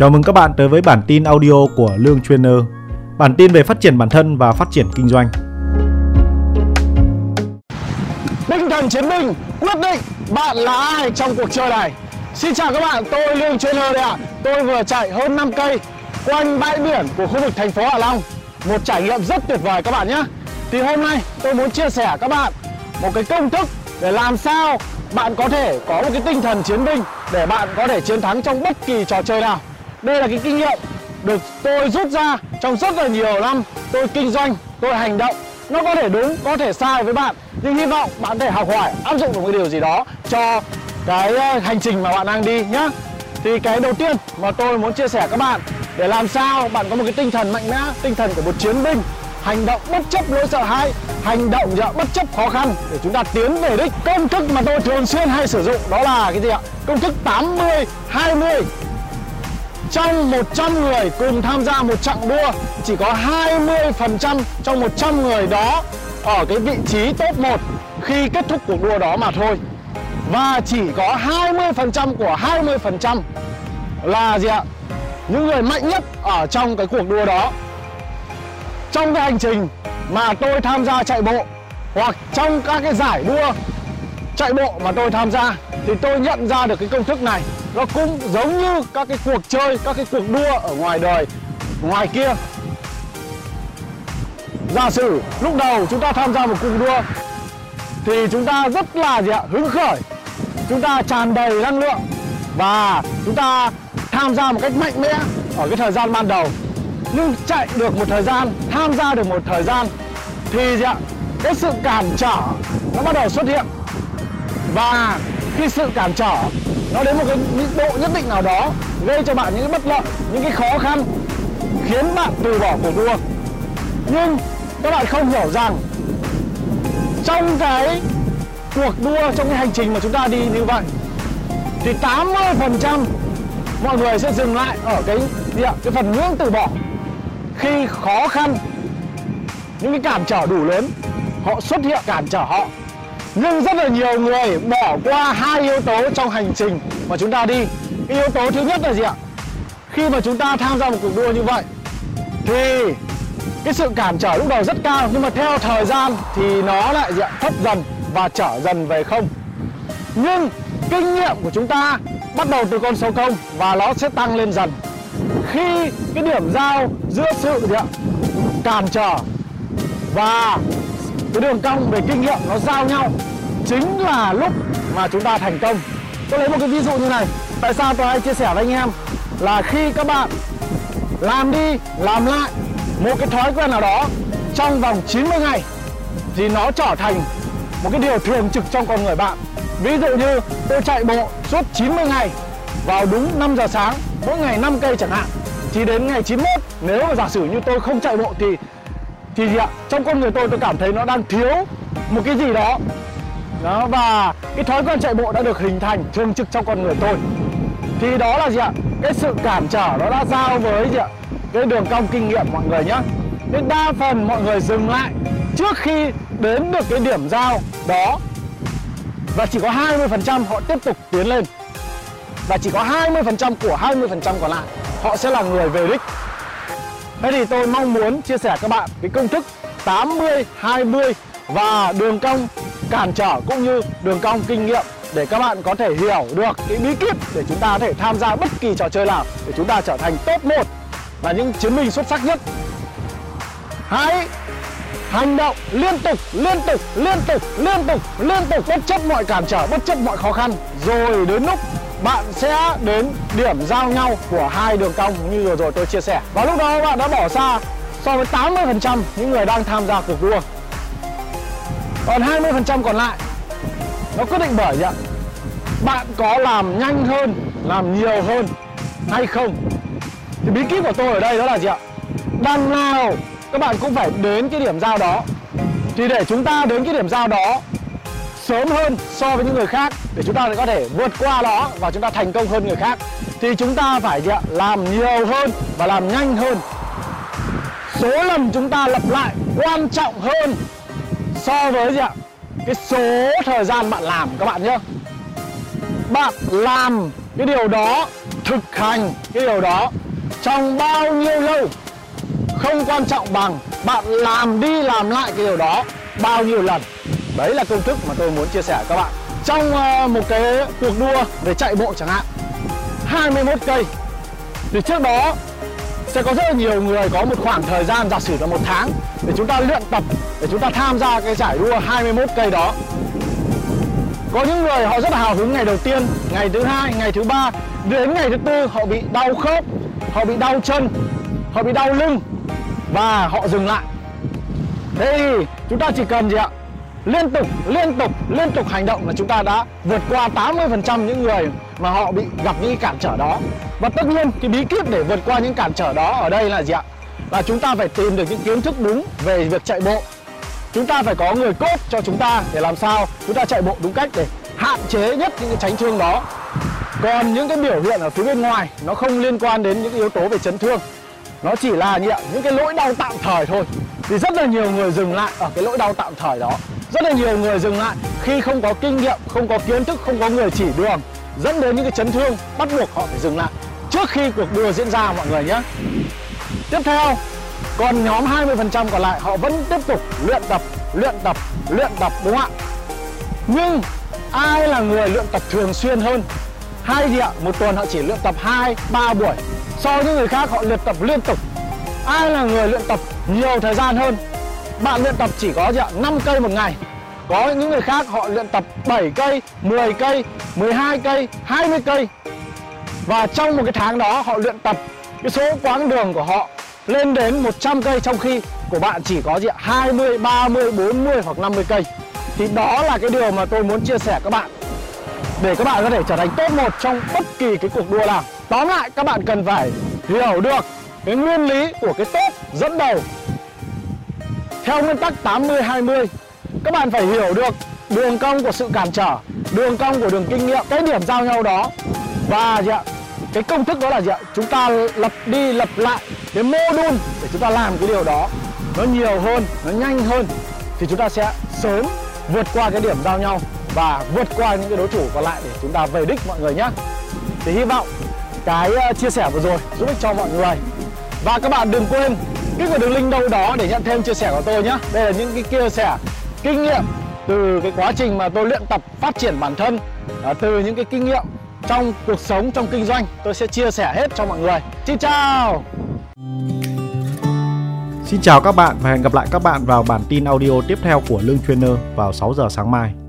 Chào mừng các bạn tới với bản tin audio của Lương Trainer. Bản tin về phát triển bản thân và phát triển kinh doanh. Tinh thần chiến binh quyết định bạn là ai trong cuộc chơi này. Xin chào các bạn, tôi Lương Trainer đây ạ. Tôi vừa chạy hơn 5 cây quanh bãi biển của khu vực thành phố Hạ Long. Một trải nghiệm rất tuyệt vời các bạn nhé. Thì hôm nay tôi muốn chia sẻ các bạn một cái công thức để làm sao bạn có thể có một cái tinh thần chiến binh để bạn có thể chiến thắng trong bất kỳ trò chơi nào. Đây là cái kinh nghiệm được tôi rút ra trong rất là nhiều năm tôi kinh doanh, tôi hành động. Nó có thể đúng, có thể sai với bạn, nhưng hy vọng bạn có thể học hỏi, áp dụng được một cái điều gì đó cho cái hành trình mà bạn đang đi nhé. Thì cái đầu tiên mà tôi muốn chia sẻ các bạn để làm sao bạn có một cái tinh thần mạnh mẽ, tinh thần của một chiến binh, hành động bất chấp nỗi sợ hãi, hành động bất chấp khó khăn để chúng ta tiến về đích. Công thức mà tôi thường xuyên hay sử dụng đó là cái gì ạ? Công thức 80-20. Trong 100 người cùng tham gia một chặng đua, chỉ có 20% trong 100 người đó ở cái vị trí top 1 khi kết thúc cuộc đua đó mà thôi. Và chỉ có 20% của 20% là gì ạ? Những người mạnh nhất ở trong cái cuộc đua đó. Trong cái hành trình mà tôi tham gia chạy bộ hoặc trong các cái giải đua chạy bộ mà tôi tham gia thì tôi nhận ra được cái công thức này. Nó cũng giống như các cái cuộc chơi, các cái cuộc đua ở ngoài đời, ngoài kia. Giả sử lúc đầu chúng ta tham gia một cuộc đua thì chúng ta rất là gì ạ? Hứng khởi, chúng ta tràn đầy năng lượng và chúng ta tham gia một cách mạnh mẽ ở cái thời gian ban đầu. Nhưng chạy được một thời gian, tham gia được một thời gian thì gì ạ? Cái sự cản trở nó bắt đầu xuất hiện. Và khi sự cản trở nó đến một cái độ nhất định nào đó gây cho bạn những cái bất lợi, những cái khó khăn khiến bạn từ bỏ cuộc đua. Nhưng các bạn không hiểu rằng trong cái cuộc đua, trong cái hành trình mà chúng ta đi như vậy thì 80% mọi người sẽ dừng lại ở cái phần ngưỡng từ bỏ. Khi khó khăn, những cái cản trở đủ lớn, họ xuất hiện cản trở họ. Nhưng rất là nhiều người bỏ qua hai yếu tố trong hành trình mà chúng ta đi. Cái yếu tố thứ nhất là gì ạ? Khi mà chúng ta tham gia một cuộc đua như vậy thì cái sự cản trở lúc đầu rất cao, nhưng mà theo thời gian thì nó lại gì ạ? Thấp dần và trở dần về không. Nhưng kinh nghiệm của chúng ta bắt đầu từ con số 0 và nó sẽ tăng lên dần. Khi cái điểm giao giữa sự gì ạ? Cản trở và cái đường cong về kinh nghiệm nó giao nhau chính là lúc mà chúng ta thành công. Tôi lấy một cái ví dụ như này. Tại sao tôi hay chia sẻ với anh em là khi các bạn làm đi làm lại một cái thói quen nào đó trong vòng 90 ngày thì nó trở thành một cái điều thường trực trong con người bạn. Ví dụ như tôi chạy bộ suốt 90 ngày vào đúng 5 giờ sáng, mỗi ngày 5 cây chẳng hạn, thì đến ngày 91 nếu mà giả sử như tôi không chạy bộ thì gì ạ? Trong con người tôi cảm thấy nó đang thiếu một cái gì đó. Đó, và cái thói quen chạy bộ đã được hình thành thường trực trong con người tôi. Thì đó là gì ạ? Cái sự cản trở nó đã giao với gì ạ? Cái đường cong kinh nghiệm mọi người nhé. Nên đa phần mọi người dừng lại trước khi đến được cái điểm giao đó. Và chỉ có 20% họ tiếp tục tiến lên. Và chỉ có 20% của 20% còn lại họ sẽ là người về đích. Thế thì tôi mong muốn chia sẻ các bạn cái công thức 80-20 và đường cong cản trở cũng như đường cong kinh nghiệm để các bạn có thể hiểu được cái bí kíp để chúng ta có thể tham gia bất kỳ trò chơi nào để chúng ta trở thành top 1 và những chiến binh xuất sắc nhất. Hãy hành động liên tục bất chấp mọi cản trở, bất chấp mọi khó khăn, rồi đến lúc bạn sẽ đến điểm giao nhau của hai đường cong như vừa rồi tôi chia sẻ. Và lúc đó bạn đã bỏ xa so với 80% những người đang tham gia cuộc đua. Còn 20% còn lại nó quyết định bởi vậy, bạn có làm nhanh hơn, làm nhiều hơn hay không. Thì bí kíp của tôi ở đây đó là gì ạ? Đằng nào các bạn cũng phải đến cái điểm giao đó. Thì để chúng ta đến cái điểm giao đó sớm hơn so với những người khác, để chúng ta có thể vượt qua nó và chúng ta thành công hơn người khác, thì chúng ta phải làm nhiều hơn và làm nhanh hơn. Số lần chúng ta lặp lại quan trọng hơn so với cái số thời gian bạn làm các bạn nhé. Bạn làm cái điều đó, thực hành cái điều đó trong bao nhiêu lâu không quan trọng bằng bạn làm đi làm lại cái điều đó bao nhiêu lần. Đấy là công thức mà tôi muốn chia sẻ với các bạn. Trong một cái cuộc đua về chạy bộ chẳng hạn, 21 cây, thì trước đó sẽ có rất là nhiều người có một khoảng thời gian, giả sử là 1 tháng, để chúng ta luyện tập, để chúng ta tham gia cái giải đua 21 cây đó. Có những người họ rất là hào hứng ngày đầu tiên, ngày thứ hai, ngày thứ ba, đến ngày thứ tư họ bị đau khớp, họ bị đau chân, họ bị đau lưng và họ dừng lại. Thế thì chúng ta chỉ cần gì ạ? Liên tục hành động là chúng ta đã vượt qua 80% những người mà họ bị gặp những cản trở đó. Và tất nhiên cái bí kíp để vượt qua những cản trở đó ở đây là gì ạ? Là chúng ta phải tìm được những kiến thức đúng về việc chạy bộ. Chúng ta phải có người coach cho chúng ta để làm sao chúng ta chạy bộ đúng cách để hạn chế nhất những cái chấn thương đó. Còn những cái biểu hiện ở phía bên ngoài nó không liên quan đến những yếu tố về chấn thương. Nó chỉ là những cái lỗi đau tạm thời thôi. Thì rất là nhiều người dừng lại ở cái lỗi đau tạm thời đó. Rất là nhiều người dừng lại khi không có kinh nghiệm, không có kiến thức, không có người chỉ đường, dẫn đến những cái chấn thương, bắt buộc họ phải dừng lại trước khi cuộc đua diễn ra mọi người nhé. Tiếp theo, còn nhóm 20% còn lại họ vẫn tiếp tục luyện tập, đúng không ạ? Nhưng ai là người luyện tập thường xuyên hơn? Hay gì ạ? Một tuần họ chỉ luyện tập 2-3 buổi. So với những người khác họ luyện tập liên tục. Ai là người luyện tập nhiều thời gian hơn? Bạn luyện tập chỉ có gì ạ? 5 cây một ngày. Có những người khác họ luyện tập 7 cây, 10 cây, 12 cây, 20 cây. Và trong một cái tháng đó họ luyện tập cái số quãng đường của họ lên đến 100 cây, trong khi của bạn chỉ có gì ạ? 20, 30, 40 hoặc 50 cây. Thì đó là cái điều mà tôi muốn chia sẻ các bạn, để các bạn có thể trở thành top 1 trong bất kỳ cái cuộc đua nào. Tóm lại, các bạn cần phải hiểu được cái nguyên lý của cái top dẫn đầu theo nguyên tắc 80-20. Các bạn phải hiểu được đường cong của sự cản trở, đường cong của đường kinh nghiệm, cái điểm giao nhau đó. Và gì ạ? Cái công thức đó là gì ạ? Chúng ta lặp đi lặp lại cái mô đun để chúng ta làm cái điều đó nó nhiều hơn, nó nhanh hơn, thì chúng ta sẽ sớm vượt qua cái điểm giao nhau và vượt qua những cái đối thủ còn lại để chúng ta về đích mọi người nhé. Thì hy vọng cái chia sẻ vừa rồi giúp ích cho mọi người. Và các bạn đừng quên kích vào đường link đâu đó để nhận thêm chia sẻ của tôi nhé. Đây là những cái chia sẻ kinh nghiệm từ cái quá trình mà tôi luyện tập phát triển bản thân, từ những cái kinh nghiệm trong cuộc sống, trong kinh doanh, tôi sẽ chia sẻ hết cho mọi người. Xin chào! Xin chào các bạn và hẹn gặp lại các bạn vào bản tin audio tiếp theo của Lương Trainer vào 6 giờ sáng mai.